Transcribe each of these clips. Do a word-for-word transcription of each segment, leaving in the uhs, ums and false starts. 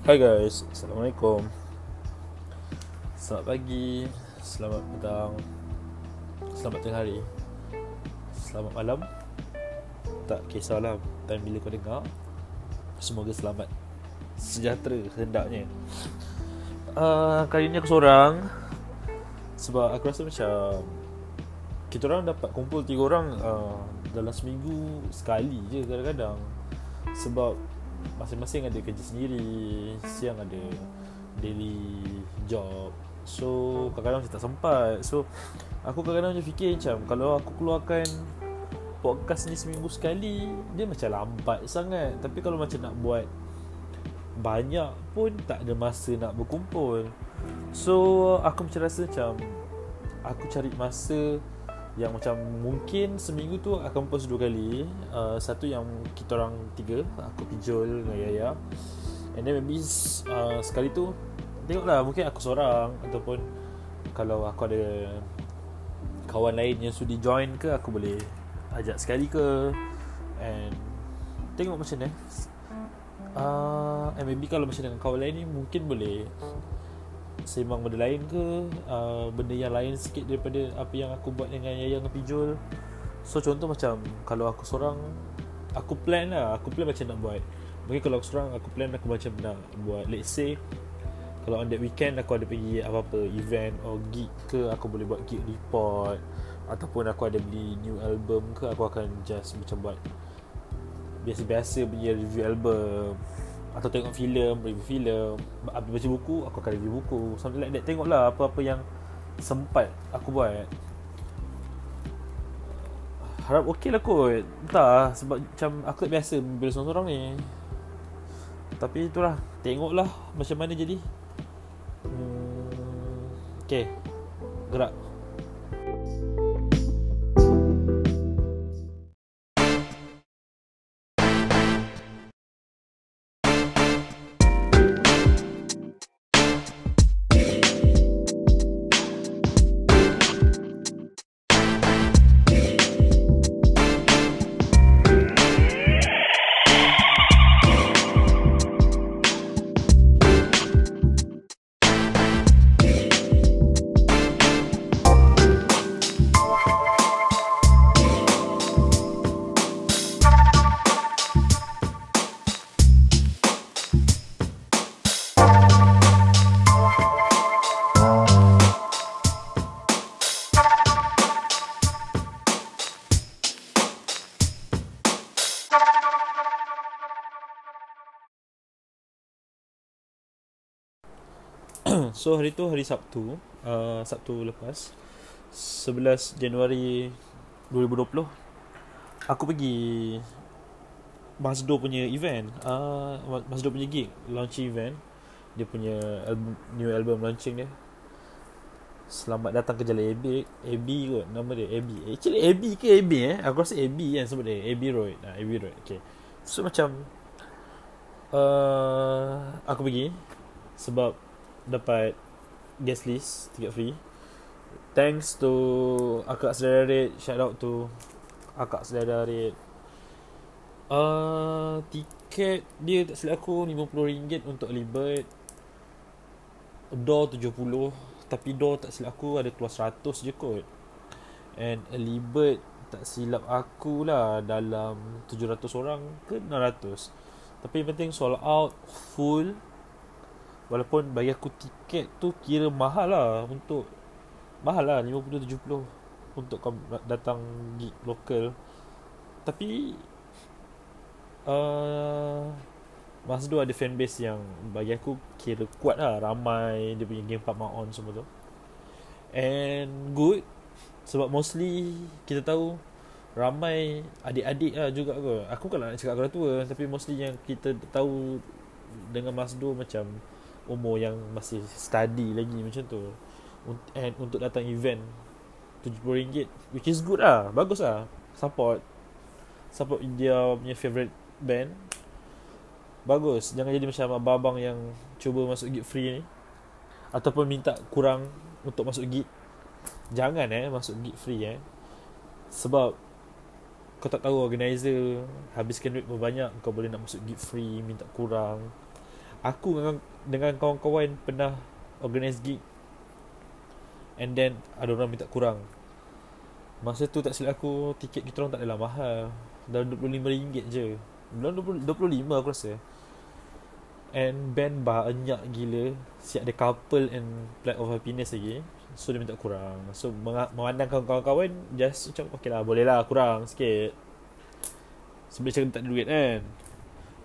Hi guys, Assalamualaikum. Selamat pagi, selamat petang, selamat tengah hari, selamat malam. Tak kisahlah time bila kau dengar, semoga selamat sejahtera hendaknya. uh, Kali ni aku seorang, sebab aku rasa macam kita orang dapat kumpul tiga orang uh, dalam seminggu sekali je kadang-kadang, sebab masing-masing ada kerja sendiri, siang ada daily job. So kadang-kadang saya tak sempat. So aku kadang-kadang macam fikir macam, kalau aku keluarkan podcast ni seminggu sekali, dia macam lambat sangat. Tapi kalau macam nak buat banyak pun tak ada masa nak berkumpul. So aku macam rasa macam aku cari masa yang macam mungkin seminggu tu akan post dua kali. uh, Satu yang kita orang tiga, aku, Pijol dengan Yaya. And then maybe uh, sekali tu tengoklah, mungkin aku seorang, ataupun kalau aku ada kawan lain yang sudi join ke, aku boleh ajak sekali ke. And tengok macam mana. uh, And maybe kalau macam dengan kawan lain ni, mungkin boleh sembang benda lain ke, uh, benda yang lain sikit daripada apa yang aku buat dengan Yayang dan Pijol. So contoh macam kalau aku seorang, aku plan lah, aku plan macam nak buat, mungkin kalau aku seorang, aku plan aku macam nak buat, let's say kalau on that weekend aku ada pergi apa-apa event or gig ke, aku boleh buat gig report, ataupun aku ada beli new album ke, aku akan just macam buat biasa-biasa punya review album, atau tengok filem, review filem, baca buku, aku akan review buku, something like that. Tengoklah apa-apa yang sempat aku buat. Harap okey lah kot. Entah, sebab macam aku tak biasa bila seorang-seorang ni. Tapi itulah, tengoklah macam mana jadi. hmm, Okay, gerak. So hari tu hari Sabtu, uh, Sabtu lepas, sebelas Januari dua ribu dua puluh, aku pergi Masdo punya event, uh, Masdo punya gig, launching event. Dia punya album, new album launching dia, Selamat Datang ke Jalan Abbey. Abbey kot nama dia, Abbey. Actually Abbey ke Abbey eh? Aku rasa Abbey kan sebut dia, Abbey Road. Nah, Abbey Road. Okay. So macam uh, aku pergi sebab dapat guest list tiket free. Thanks to akak saudara Red. Shout out to akak saudara Red. uh, Tiket dia tak silap aku lima puluh ringgit untuk early bird, door tujuh puluh. Tapi door tak silap aku ada keluar seratus je kot. And early bird tak silap aku lah dalam tujuh ratus orang ke enam ratus. Tapi yang penting sold out full. Walaupun bagi aku tiket tu kira mahal lah, untuk mahal lah lima puluh tujuh puluh untuk kau datang gig lokal. Tapi uh, Masdo ada fanbase yang bagi aku kira kuat lah, ramai, dia punya game partner on semua tu. And good, sebab mostly kita tahu ramai adik-adik lah juga kot. Aku bukan nak cakap orang tua, tapi mostly yang kita tahu dengan Masdo macam umur yang masih study lagi macam tu. And untuk datang event tujuh puluh ringgit, which is good lah, bagus lah. Support Support dia punya favourite band, bagus. Jangan jadi macam abang-abang yang cuba masuk gig free ni, ataupun minta kurang untuk masuk gig. Jangan eh masuk gig free eh sebab kau tak tahu organizer habiskan duit berbanyak. Kau boleh nak masuk gig free, minta kurang, aku dengan, dengan kawan-kawan pernah organize gig, and then ada orang minta kurang. Masa tu tak silap aku, tiket kita orang tak adalah mahal, dalam dua puluh lima ringgit je, dalam dua puluh lima aku rasa. And band banyak gila, siap ada couple and Flight of Happiness lagi. So dia minta kurang. So memandang kawan-kawan just macam okay lah, boleh lah kurang sikit, sebab cakap tak ada duit kan.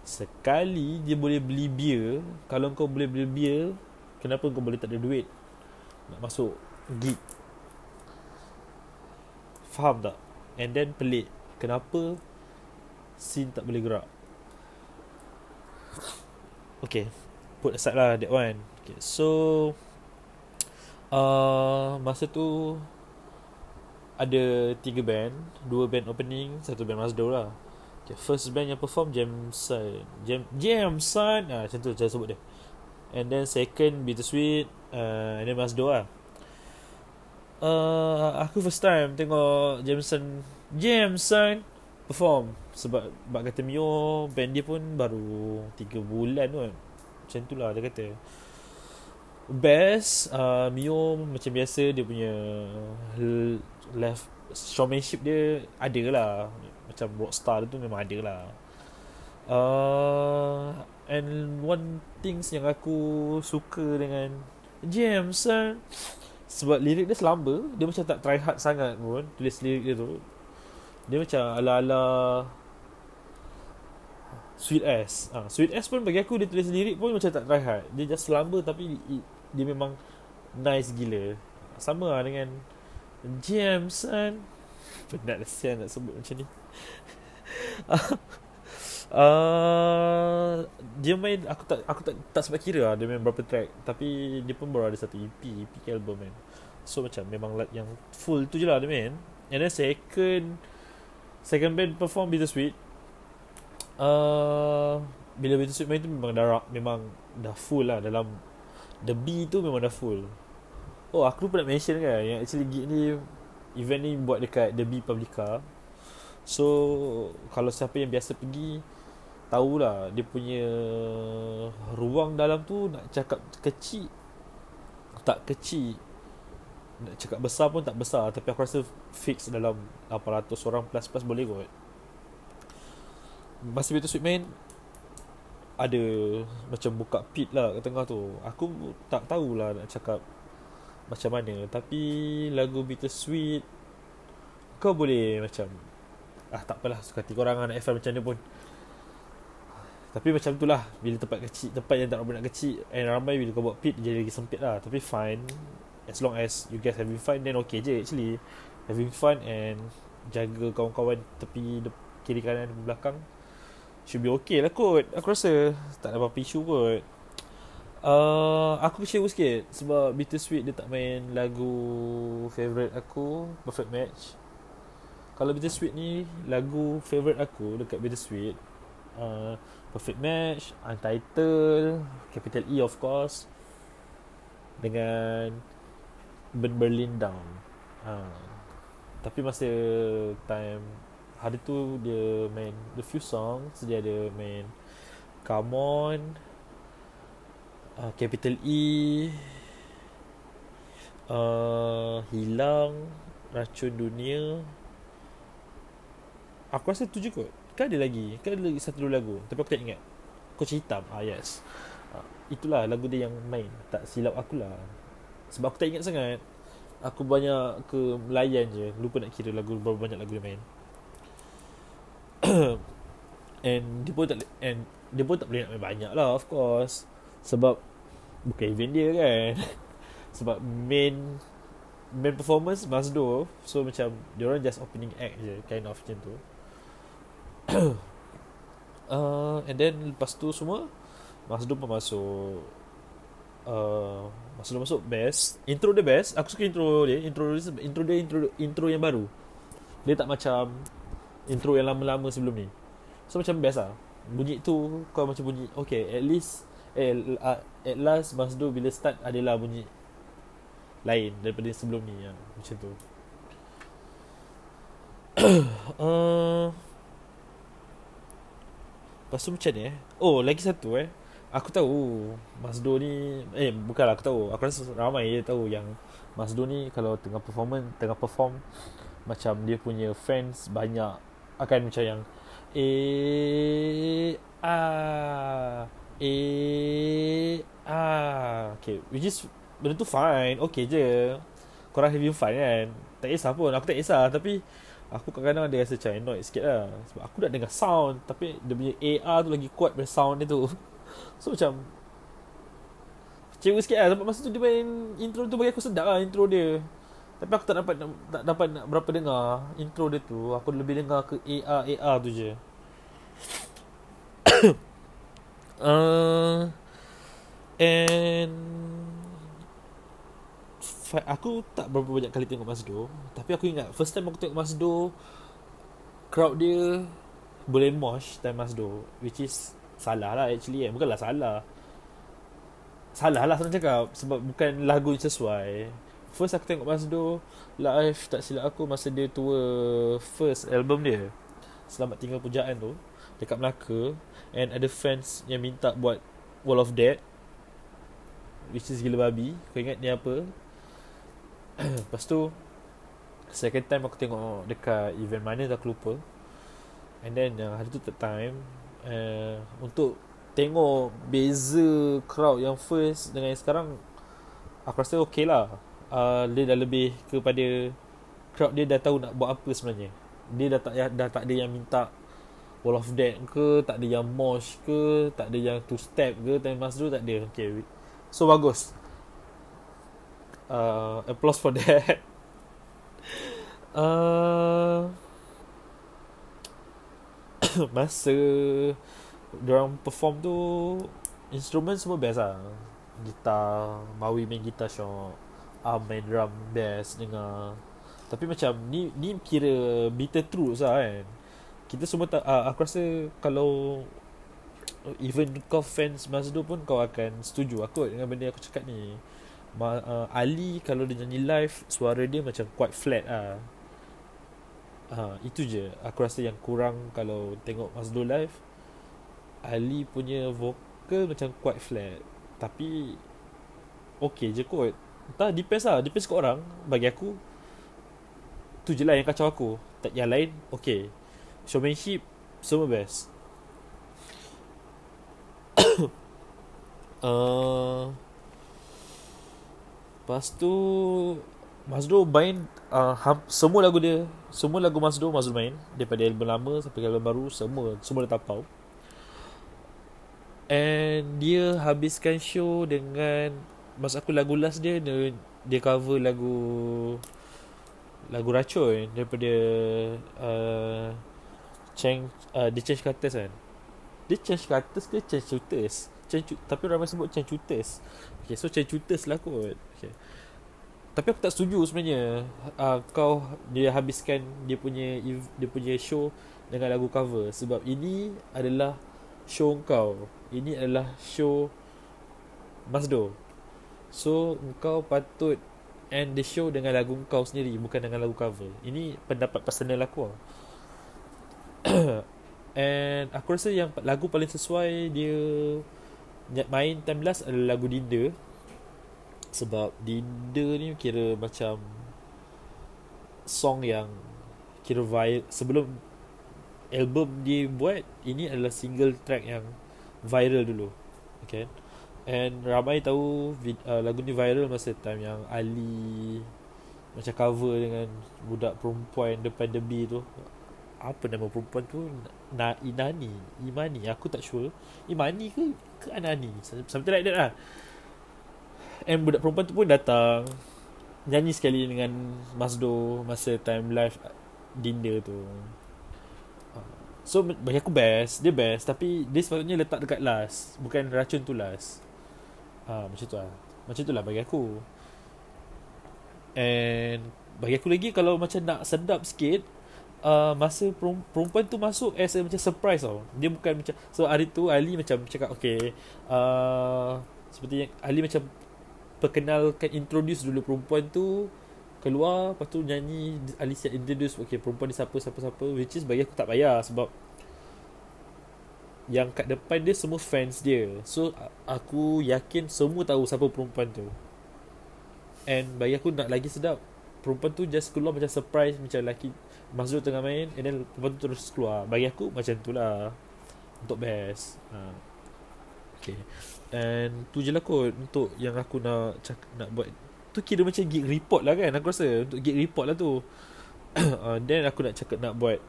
Sekali dia boleh beli beer. Kalau kau boleh beli beer, kenapa kau boleh tak ada duit nak masuk gig? Faham tak? And then pelik, kenapa scene tak boleh gerak? Okay, put aside lah that one. Okay, so uh, masa tu ada tiga band, dua band opening, satu band Masdo lah. Okay, first band yang perform Jameson, Jam Jameson, ah macam tu saya sebut dia. And then second Bittersweet, uh, and then Masdo lah. Uh, aku first time tengok Jameson Jameson perform, sebab bab kata Mio band dia pun baru tiga bulan tu kan. Macam tu lah dia kata. Best uh, Mio macam biasa dia punya live showmanship dia ada lah, macam rockstar tu memang ada lah. uh, And one things yang aku suka dengan Jameson, sebab lirik dia selamba, dia macam tak try hard sangat pun tulis lirik dia tu. Dia macam ala-ala Sweet Ass. ha, Sweet Ass pun bagi aku, dia tulis lirik pun macam tak try hard, dia just selamba tapi it, dia memang nice gila. Sama lah dengan Jameson. Penat dah siang nak sebut macam ni. Uh, dia main, aku tak aku tak tak sempat kira lah dia main berapa track, tapi dia pun baru ada satu E P E P album kan. So macam memang yang full tu je lah dia main. And then second second band perform Bittersweet. uh, Bila Bittersweet main tu memang dah memang dah full lah, dalam the B tu memang dah full. Oh aku lupa nak mention kan, yang actually gig ni, event ni buat dekat The Abbey Publika. So kalau siapa yang biasa pergi tahulah, dia punya ruang dalam tu nak cakap kecil tak kecil, nak cakap besar pun tak besar, tapi aku rasa fix dalam lapan ratus orang plus-plus boleh kot. Masa Bittersweet main ada macam buka pit lah kat tengah tu. Aku tak tahulah nak cakap macam mana, tapi lagu Bittersweet kau boleh macam ah tak apalah, suka hati korang lah nak F M macam mana pun. Tapi macam itulah, bila tempat kecil, tempat yang tak ramai nak kecil and ramai, bila kau buat pit jadi lagi sempit lah. Tapi fine, as long as you guys having fun, then okay je actually. Having fun and jaga kawan-kawan tepi kiri kanan belakang should be okay lah kot. Aku rasa tak ada apa-apa isu kot. uh, Aku kecewa sikit sebab Bittersweet dia tak main lagu favourite aku, Perfect Match. Kalau Bittersweet ni lagu favourite aku dekat Bittersweet, Uh, Perfect Match, Untitled, Capital E of course, dengan Berlin Down. ha. Tapi masa time hari tu dia main the few songs, dia ada main Come On, uh, Capital E, uh, Hilang, Racun Dunia. Aku rasa tu je kot. Kan ada lagi, kan ada lagi satu dua lagu tapi aku tak ingat. Koci Hitam, ah yes, ah, itulah lagu dia yang main. Tak silap aku lah, sebab aku tak ingat sangat. Aku banyak ke melayan je, lupa nak kira lagu, berapa banyak lagu dia main. And dia pun tak And dia pun tak boleh nak main banyak lah, of course, sebab bukan event dia kan. Sebab main Main performance Masdo. So macam diorang just opening act je, kind of macam tu. Uh, and then lepas tu semua Masdo pun masuk. uh, Masdo masuk best. Intro dia best, aku suka intro dia. Intro dia, intro, dia, intro, intro yang baru. Dia tak macam intro yang lama-lama sebelum ni. So macam best lah. Bunyi tu kau macam bunyi okay, at least eh, at last Masdo bila start adalah bunyi lain daripada sebelum ni ya. Macam tu. Uh, Lepas tu macam ni eh. Oh lagi satu eh, Aku tahu Masdo ni, eh bukanlah aku tahu, aku rasa ramai je tahu yang Masdo ni kalau tengah perform tengah perform macam dia punya fans banyak akan macam yang eh ah eh ah okay, which is benda tu fine, okay je, korang having fun kan, tak kisah pun, aku tak kisah. Tapi aku kadang-kadang ada rasa macam annoyed sikit lah, sebab aku nak dengar sound tapi dia punya A R tu lagi kuat daripada sound dia tu. So macam kecewa sikit lah. Masa tu dia main intro tu bagi aku sedap lah intro dia. Tapi aku tak dapat tak dapat nak berapa dengar intro dia tu. Aku lebih dengar ke A R A R tu je. uh, And aku tak berapa banyak kali tengok Masdo, tapi aku ingat first time aku tengok Masdo, crowd dia boleh mosh time Masdo, which is salah lah actually eh. Bukanlah salah Salah lah senang cakap, sebab bukan lagu yang sesuai. First aku tengok Masdo live, tak silap aku masa dia tour first album dia, Selamat Tinggal Pujaan tu, dekat Melaka. And ada fans yang minta buat Wall of Death, which is gila babi. Kau ingat ni apa? Lepas tu second time aku tengok dekat event mana tak aku lupa. And then uh, hari tu third time Uh, untuk tengok beza crowd yang first dengan yang sekarang, aku rasa okey lah. uh, Dia dah lebih kepada crowd dia dah tahu nak buat apa sebenarnya. Dia dah tak, dah tak ada yang minta Wall of Death ke, tak ada yang mosh ke, tak ada yang two step ke, time Masdo tak ada, okay. So bagus, uh, applause for that. uh, Masa diorang perform tu, instrument semua best lah. Gitar, Mawi main gitar syok, Am main drum best dengar. Tapi macam ni ni kira bitter truth lah kan. Kita semua tak, uh, aku rasa kalau even kau fans Masdo pun kau akan setuju aku dengan benda aku cakap ni. Ma, uh, Ali kalau dia nyanyi live, suara dia macam quite flat lah. Ha, itu je aku rasa yang kurang kalau tengok Masdo live. Ali punya vokal macam quite flat, tapi okay je kot. Entah, depends lah, depends kat orang. Bagi aku tu je lah yang kacau aku, tak yang lain okay. Showmanship semua best. uh, Lepas tu Masdo main uh, ha- semua lagu dia, semua lagu Masdo Masdo main daripada album lama sampai album baru, semua semua dah tapau. And dia habiskan show dengan, masa aku lagu last dia, dia dia cover lagu lagu racun daripada uh, change uh, dia change cutters kan. Dia change cutters ke change shooters? Change, tapi ramai sebut change shooters. Okay, so change shooters lah kot. Okay. Tapi aku tak setuju sebenarnya uh, kau dia habiskan dia punya dia punya show dengan lagu cover, sebab ini adalah show kau. Ini adalah show Masdo. So kau patut end the show dengan lagu kau sendiri, bukan dengan lagu cover. Ini pendapat personal aku. And aku rasa yang lagu paling sesuai dia main time last adalah lagu Dinda. Sebab Dinda ni kira macam song yang kira viral sebelum album dia buat. Ini adalah single track yang viral dulu, okay. And ramai tahu uh, lagu ni viral masa time yang Ali macam cover dengan budak perempuan depan debi tu. Apa nama perempuan tu? Na- Inani Imani, aku tak sure, Imani ke ke Anani, something like that lah. And budak perempuan tu pun datang nyanyi sekali dengan Masdo masa time live Dinda tu. So bagi aku best, dia best. Tapi dia sepatutnya letak dekat last, bukan racun tu last. ha, Macam tu lah Macam tu lah bagi aku. And bagi aku lagi, kalau macam nak sedap sikit, uh, masa perempuan tu masuk as a macam surprise tau. Dia bukan macam, so hari tu Ali macam cakap okay, uh, seperti yang Ali macam perkenalkan, introduce dulu perempuan tu keluar, lepas tu nyanyi. Ali siap introduce okay, perempuan ni siapa siapa siapa, which is bagi aku tak payah. Sebab yang kat depan dia semua fans dia. So aku yakin semua tahu siapa perempuan tu. And bagi aku nak lagi sedap, perempuan tu just keluar macam surprise, macam lelaki Masdo tengah main and then perempuan tu terus keluar. Bagi aku macam tu lah, untuk best ha. Okay, and tu je lah kot untuk yang aku nak cak- nak buat. Tu kira macam gig report lah kan, aku rasa untuk gig report lah tu. uh, Then aku nak cakap, nak buat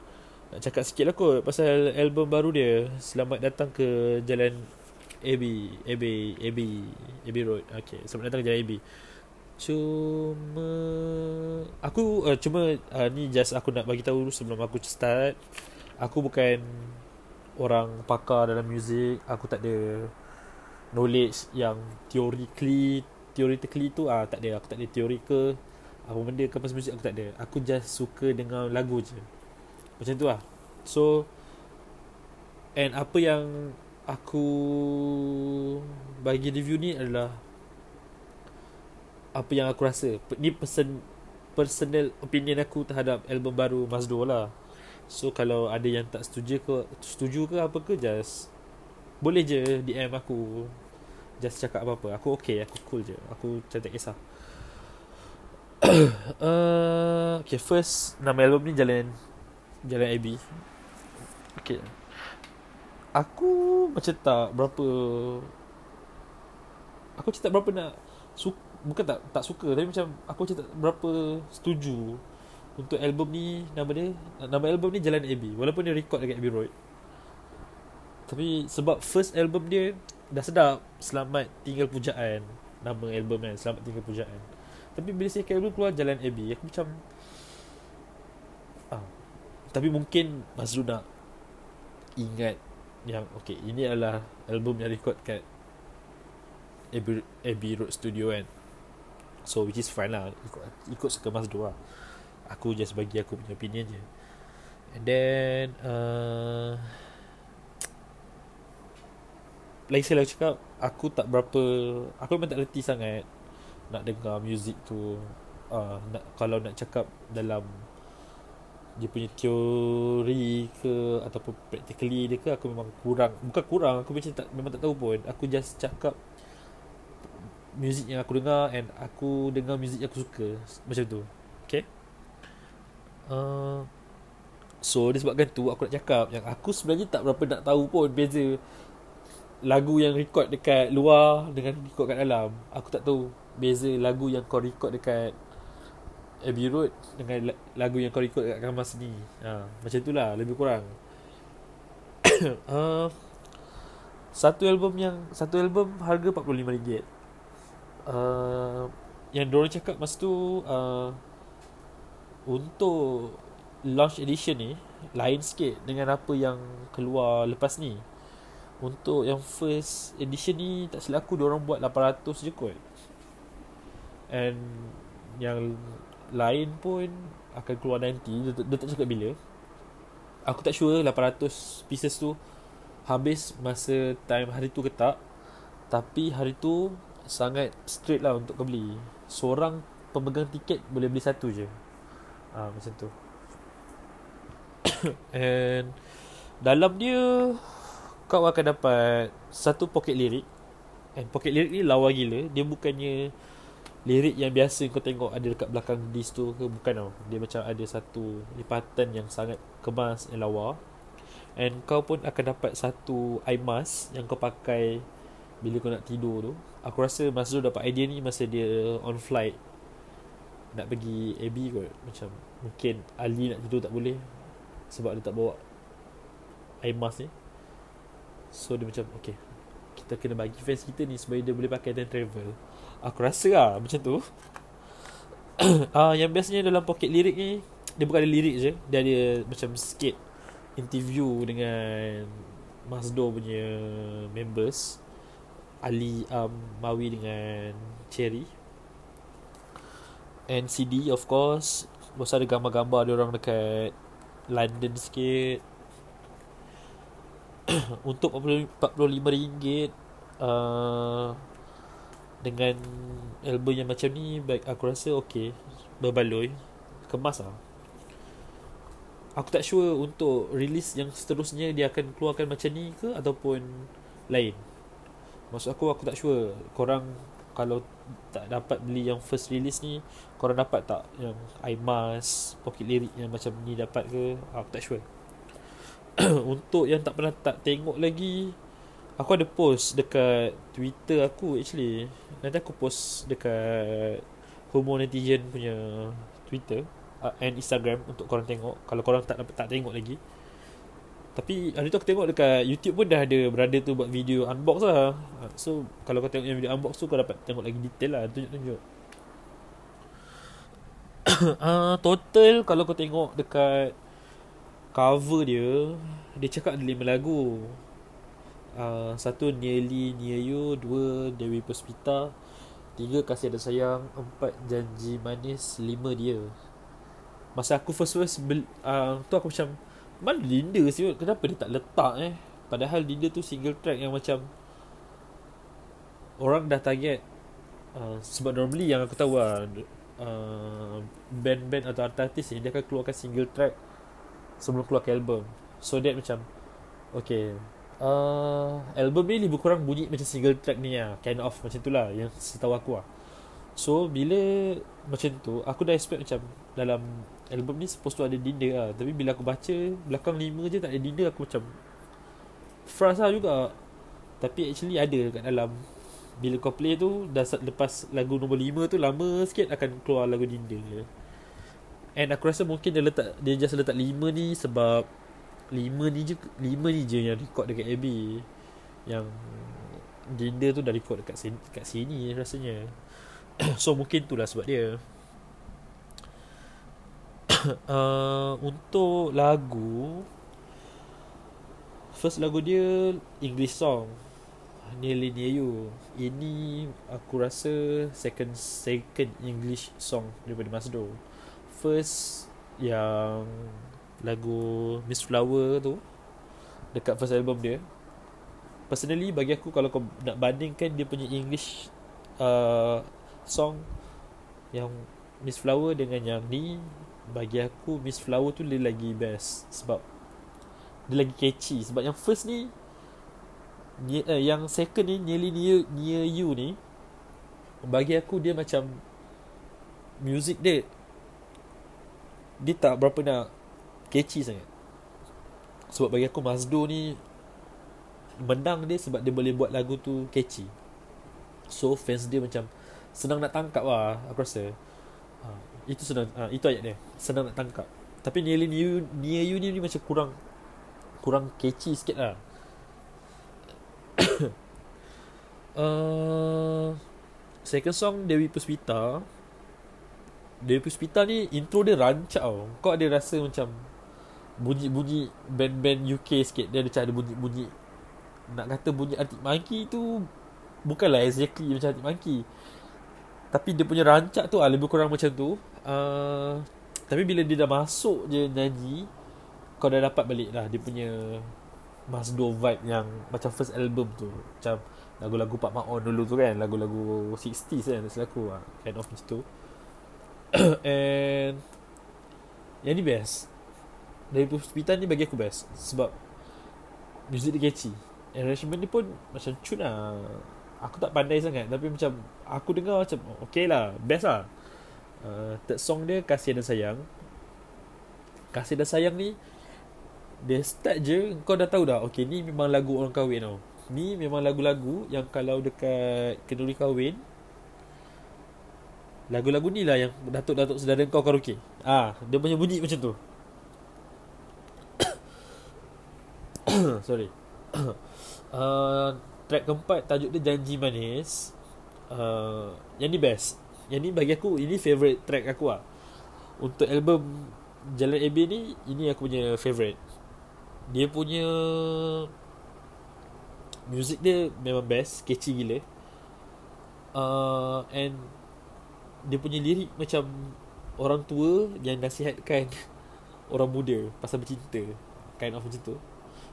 nak cakap sikit lah kot pasal album baru dia, Selamat Datang ke Jalan Abbey Abbey Abbey Abbey Road. Okay, Selamat Datang ke Jalan Abbey. Cuma aku uh, cuma uh, ni just aku nak bagi tahu sebelum aku start, aku bukan orang pakar dalam muzik. Aku tak ada knowledge yang theoretically theoretically tu ah tak ada. Aku tak ada teori ke apa benda kapas muzik, aku tak ada. Aku just suka dengar lagu je. Macam tu lah. So and apa yang aku bagi review ni adalah apa yang aku rasa. Ni person, personal opinion aku terhadap album baru Masdo lah. So kalau ada yang tak setuju ke setuju ke apa ke, just boleh je D M aku, just cakap apa-apa. Aku okay, aku cool je, aku tak kisah. uh, Okay, first nama album ni Jalan Jalan Abbey. Okay, aku macam tak berapa Aku macam tak berapa nak suka, bukan tak tak suka, tapi macam aku macam tak berapa setuju untuk album ni. Nama dia, nama album ni Jalan Abbey, walaupun dia record dekat Abbey Road. Tapi sebab first album dia dah sedap, Selamat Tinggal Pujaan nama album kan, Selamat Tinggal Pujaan. Tapi bila second album keluar Jalan Abbey, aku macam ah. Tapi mungkin Masdo nak ingat yang okay, ini adalah album yang record kat Abbey, Abbey Road Studio kan. So which is fine lah, ikut, ikut suka Masdo lah. Aku just bagi aku punya opinion je. And then uh, like saya lah cakap, aku tak berapa, aku memang tak reti sangat nak dengar muzik tu. uh, nak, Kalau nak cakap dalam dia punya teori ke ataupun practically dia ke, aku memang kurang. Bukan kurang, aku macam tak, memang tak tahu pun. Aku just cakap muzik yang aku dengar, and aku dengar muzik yang aku suka, macam tu. Okay, uh, so disebabkan tu aku nak cakap yang aku sebenarnya tak berapa nak tahu pun beza lagu yang record dekat luar dengan record kat dalam. Aku tak tahu beza lagu yang kau record dekat Abbey Road dengan lagu yang kau record dekat kamar sini. ha, Macam tu lah lebih kurang. uh, Satu album yang Satu album harga empat puluh lima ringgit. Uh, yang diorang cakap masa tu uh, untuk launch edition ni lain sikit dengan apa yang keluar lepas ni. Untuk yang first edition ni tak silap aku diorang buat lapan ratus je kot, and yang lain pun akan keluar nanti. Dia, dia tak cakap bila. Aku tak sure lapan ratus pieces tu habis masa time hari tu ke tak. Tapi hari tu sangat straight lah untuk kau beli. Seorang pemegang tiket boleh beli satu je. ha, Macam tu. And dalam dia kau akan dapat satu pocket lirik. And pocket lirik ni lawa gila. Dia bukannya lirik yang biasa kau tengok ada dekat belakang disc tu ke, bukan tau. Dia macam ada satu lipatan yang sangat kemas dan lawa. And kau pun akan dapat satu eye mask yang kau pakai bila kau nak tidur tu. Aku rasa Masdo dapat idea ni masa dia on flight nak pergi Abbey kot. Macam mungkin Ali nak tidur tak boleh sebab dia tak bawa air mask ni. So dia macam okay, kita kena bagi fans kita ni supaya dia boleh pakai time travel. Aku rasa lah macam tu. uh, Yang biasanya dalam pocket lirik ni, dia bukan ada lirik je, dia ada macam sikit interview dengan Masdo punya members, Ali, um, Mawi dengan Cherry. And C D of course. Lepas ada gambar-gambar diorang dekat London sikit. Untuk empat puluh lima ringgit uh, dengan album yang macam ni, baik aku rasa okay, berbaloi, kemas lah. aku tak sure untuk release yang seterusnya dia akan keluarkan macam ni ke ataupun lain. Maksud aku, aku tak sure korang kalau tak dapat beli yang first release ni, korang dapat tak yang I Must, Pocket Lyric yang macam ni dapat ke? Aku tak sure. Untuk yang tak pernah tak tengok lagi, aku ada post dekat Twitter aku actually. Nanti aku post dekat Humor Netizen punya Twitter uh, and Instagram untuk korang tengok kalau korang tak dapat tak tengok lagi. Tapi hari tu aku tengok dekat YouTube pun dah ada brother tu buat video unbox lah. So kalau kau tengok yang video unbox tu, kau dapat tengok lagi detail lah, tunjuk-tunjuk. uh, Total kalau kau tengok dekat cover dia, dia cakap ada lima lagu. uh, Satu Nearly Near You, dua Dewi Puspita, tiga Kasih dan Sayang, empat Janji Manis, lima dia. Masa aku first-first bel- uh, tu aku macam, mana Dinda siut, kenapa dia tak letak eh? Padahal Dinda tu single track yang macam orang dah target. uh, Sebab normally yang aku tahu lah, uh, band-band atau artis ni dia akan keluarkan single track sebelum keluar ke album. So that macam okay, uh, album ni lebih kurang bunyi macam single track ni lah, kind of macam tu lah yang setahu aku lah. So bila macam tu, aku dah expect macam dalam album ni supposed to ada Dinda lah. Tapi bila aku baca belakang lima je tak ada Dinda, aku macam frust lah juga. Tapi actually ada kat dalam. Bila kau play tu, dah lepas lagu nombor lima tu, lama sikit akan keluar lagu Dinda. And aku rasa mungkin dia letak, dia just letak lima ni sebab lima ni je, lima ni je yang record dekat Abbey. Yang Dinda tu dah record dekat sini, dekat sini rasanya. So mungkin itulah sebab dia. Uh, untuk lagu, first lagu dia English song Nearly Near You. Ini aku rasa second second English song daripada Masdo. First yang lagu Miss Flower tu dekat first album dia. Personally bagi aku, kalau kau nak bandingkan dia punya English uh, song yang Miss Flower dengan yang ni, bagi aku Miss Flower tu dia lagi best sebab dia lagi catchy. Sebab yang first ni, ni uh, yang second ni Nearly Near, Near You ni, bagi aku dia macam music dia, dia tak berapa nak catchy sangat. Sebab bagi aku Masdo ni menang dia sebab dia boleh buat lagu tu catchy. So fans dia macam senang nak tangkap lah, aku rasa. Haa, itu senang, ha, itu ayat dia senang nak tangkap. Tapi Nearly Near You, Near You ni, ni macam kurang kurang catchy sikit lah. uh, Second song Dewi Puspita. Dewi Puspita ni intro dia rancak tau. Kau ada rasa macam bunyi-bunyi band-band U K sikit. Dia ada macam ada bunyi-bunyi, nak kata bunyi Arctic Monkey tu bukanlah exactly macam Arctic Monkey, tapi dia punya rancak tu ah, lebih kurang macam tu. Uh, tapi bila dia dah masuk je nyanyi, kau dah dapat balik lah dia punya Masdo vibe yang macam first album tu. Macam lagu-lagu Pak Maon dulu tu kan, lagu-lagu sixties kan, selaku lah, kind of macam tu. And yang ni best, dari Puspitan ni bagi aku best sebab music dia catchy, arrangement dia pun macam cun lah. Aku tak pandai sangat, tapi macam aku dengar macam okay lah, best lah. uh, Third song dia Kasih dan Sayang. Kasih dan Sayang ni, dia start je kau dah tahu dah, okay ni memang lagu orang kahwin tau. Ni memang lagu-lagu yang kalau dekat kenduri kahwin, lagu-lagu ni lah yang datuk-datuk saudara kau karaoke. Ah, dia punya bunyi macam tu. Sorry. uh, Track keempat tajuk dia Janji Manis. uh, Yang ni best. Yang ni bagi aku, ini favourite track aku lah. Untuk album Jalan Abbey ni, ini aku punya favourite. Dia punya music dia memang best, catchy gila. uh, And dia punya lirik macam orang tua yang nasihatkan orang muda pasal bercinta, kind of macam tu.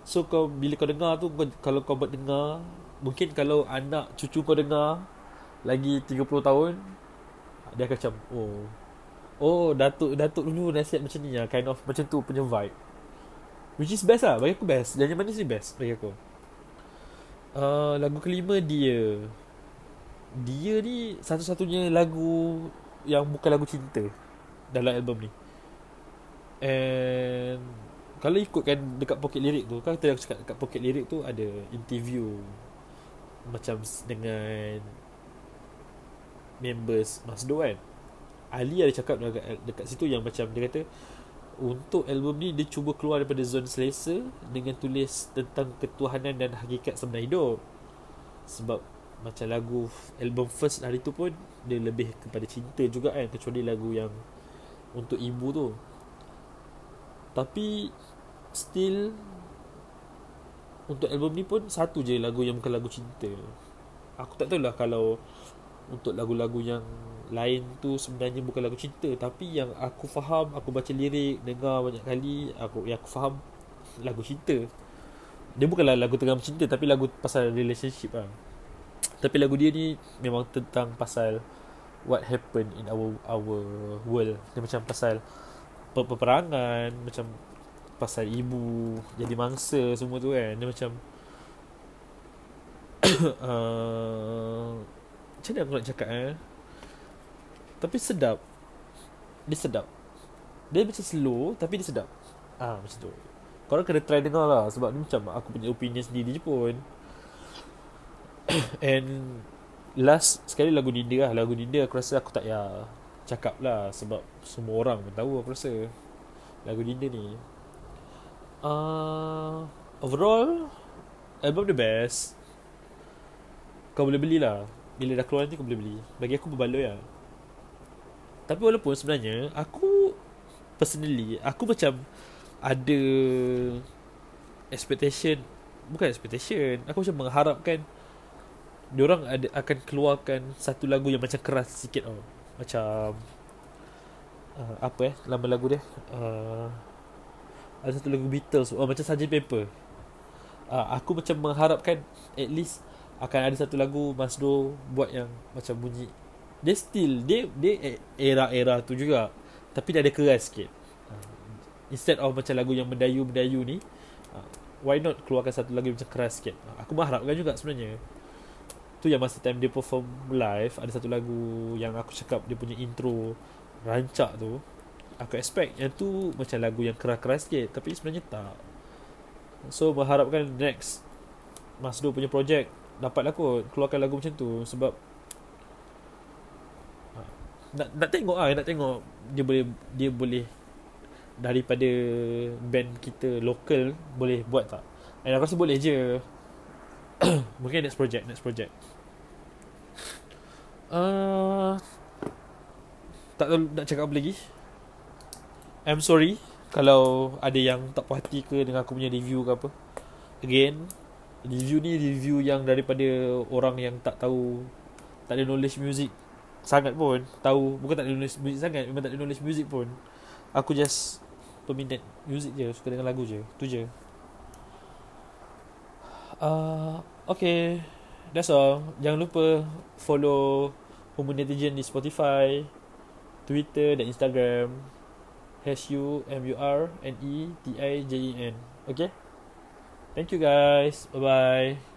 So kau bila kau dengar tu, kalau kau buat dengar, mungkin kalau anak cucu kau dengar lagi tiga puluh tahun, dia akan macam, oh oh Datuk Datuk dulu nasihat macam ni lah, kind of macam tu punya vibe, which is best lah. Bagi aku best, Janji Manis ni best bagi aku. uh, Lagu kelima dia Dia ni satu-satunya lagu yang bukan lagu cinta dalam album ni. And kalau ikutkan dekat pocket lirik tu, kan kita dah cakap dekat pocket lirik tu ada interview macam dengan members Masdo kan. Ali ada cakap dekat, dekat situ yang macam dia kata untuk album ni dia cuba keluar daripada zon selesa dengan tulis tentang ketuhanan dan hakikat sebenar hidup. Sebab macam lagu album first hari tu pun dia lebih kepada cinta juga kan, kecuali lagu yang untuk ibu tu. Tapi still untuk album ni pun satu je lagu yang bukan lagu cinta. Aku tak tahulah kalau untuk lagu-lagu yang lain tu sebenarnya bukan lagu cinta, tapi yang aku faham, aku baca lirik, dengar banyak kali, aku yang aku faham lagu cinta. Dia bukanlah lagu tentang cinta, tapi lagu pasal relationship lah. Tapi lagu dia ni memang tentang pasal what happened in our our world. Dia macam pasal peperangan, macam pasal ibu jadi mangsa semua tu kan. Dia macam uh, macam mana aku nak cakap eh? Tapi sedap. Dia sedap. Dia macam slow tapi dia sedap. Ah, macam tu. Korang kena try dengar lah, sebab ni macam aku punya opinion sendiri je pun. And last sekali lagu Dinda lah. Lagu Dinda aku rasa aku tak payah cakap lah, sebab semua orang pun tahu aku rasa lagu Dinda ni. uh, Overall album the best. Kau boleh belilah. Bila dah keluar nanti kau boleh beli. Bagi aku berbaloi lah. Tapi walaupun sebenarnya aku personally, aku macam ada expectation, bukan expectation, aku macam mengharapkan diorang ada, akan keluarkan satu lagu yang macam keras sikit tau. Macam uh, apa eh nama lagu dia, uh, ada satu lagu Beatles, oh, macam Sgt Pepper. uh, Aku macam mengharapkan at least akan ada satu lagu Masdo buat yang macam bunyi dia still, dia, dia era-era tu juga, tapi dia ada keras sikit. uh, Instead of macam lagu yang mendayu-mendayu ni, uh, why not keluarkan satu lagu macam keras sikit. uh, Aku mengharapkan juga sebenarnya tu yang masa time dia perform live ada satu lagu yang aku cakap dia punya intro rancak tu, aku expect yang tu macam lagu yang keras-keras sikit, tapi sebenarnya tak. So berharapkan next Masdo punya project dapatlah kot keluarkan lagu macam tu, sebab nak, nak tengok ah, nak tengok dia boleh, dia boleh daripada band kita lokal boleh buat tak. And aku rasa boleh je. Mungkin next project, next project. Uh, tak tahu nak cakap apa lagi. I'm sorry kalau ada yang tak puas hati ke dengan aku punya review ke apa. Again, review ni review yang daripada orang yang tak tahu, tak ada knowledge music sangat pun. Tahu, bukan tak ada knowledge music sangat, memang tak ada knowledge music pun. Aku just peminat music je, suka dengan lagu je, tu je. Uh, okay, that's all. Jangan lupa follow Humor Netizen di Spotify, Twitter dan Instagram. H U M U R N E T I J E N. Okay, thank you guys. Bye bye.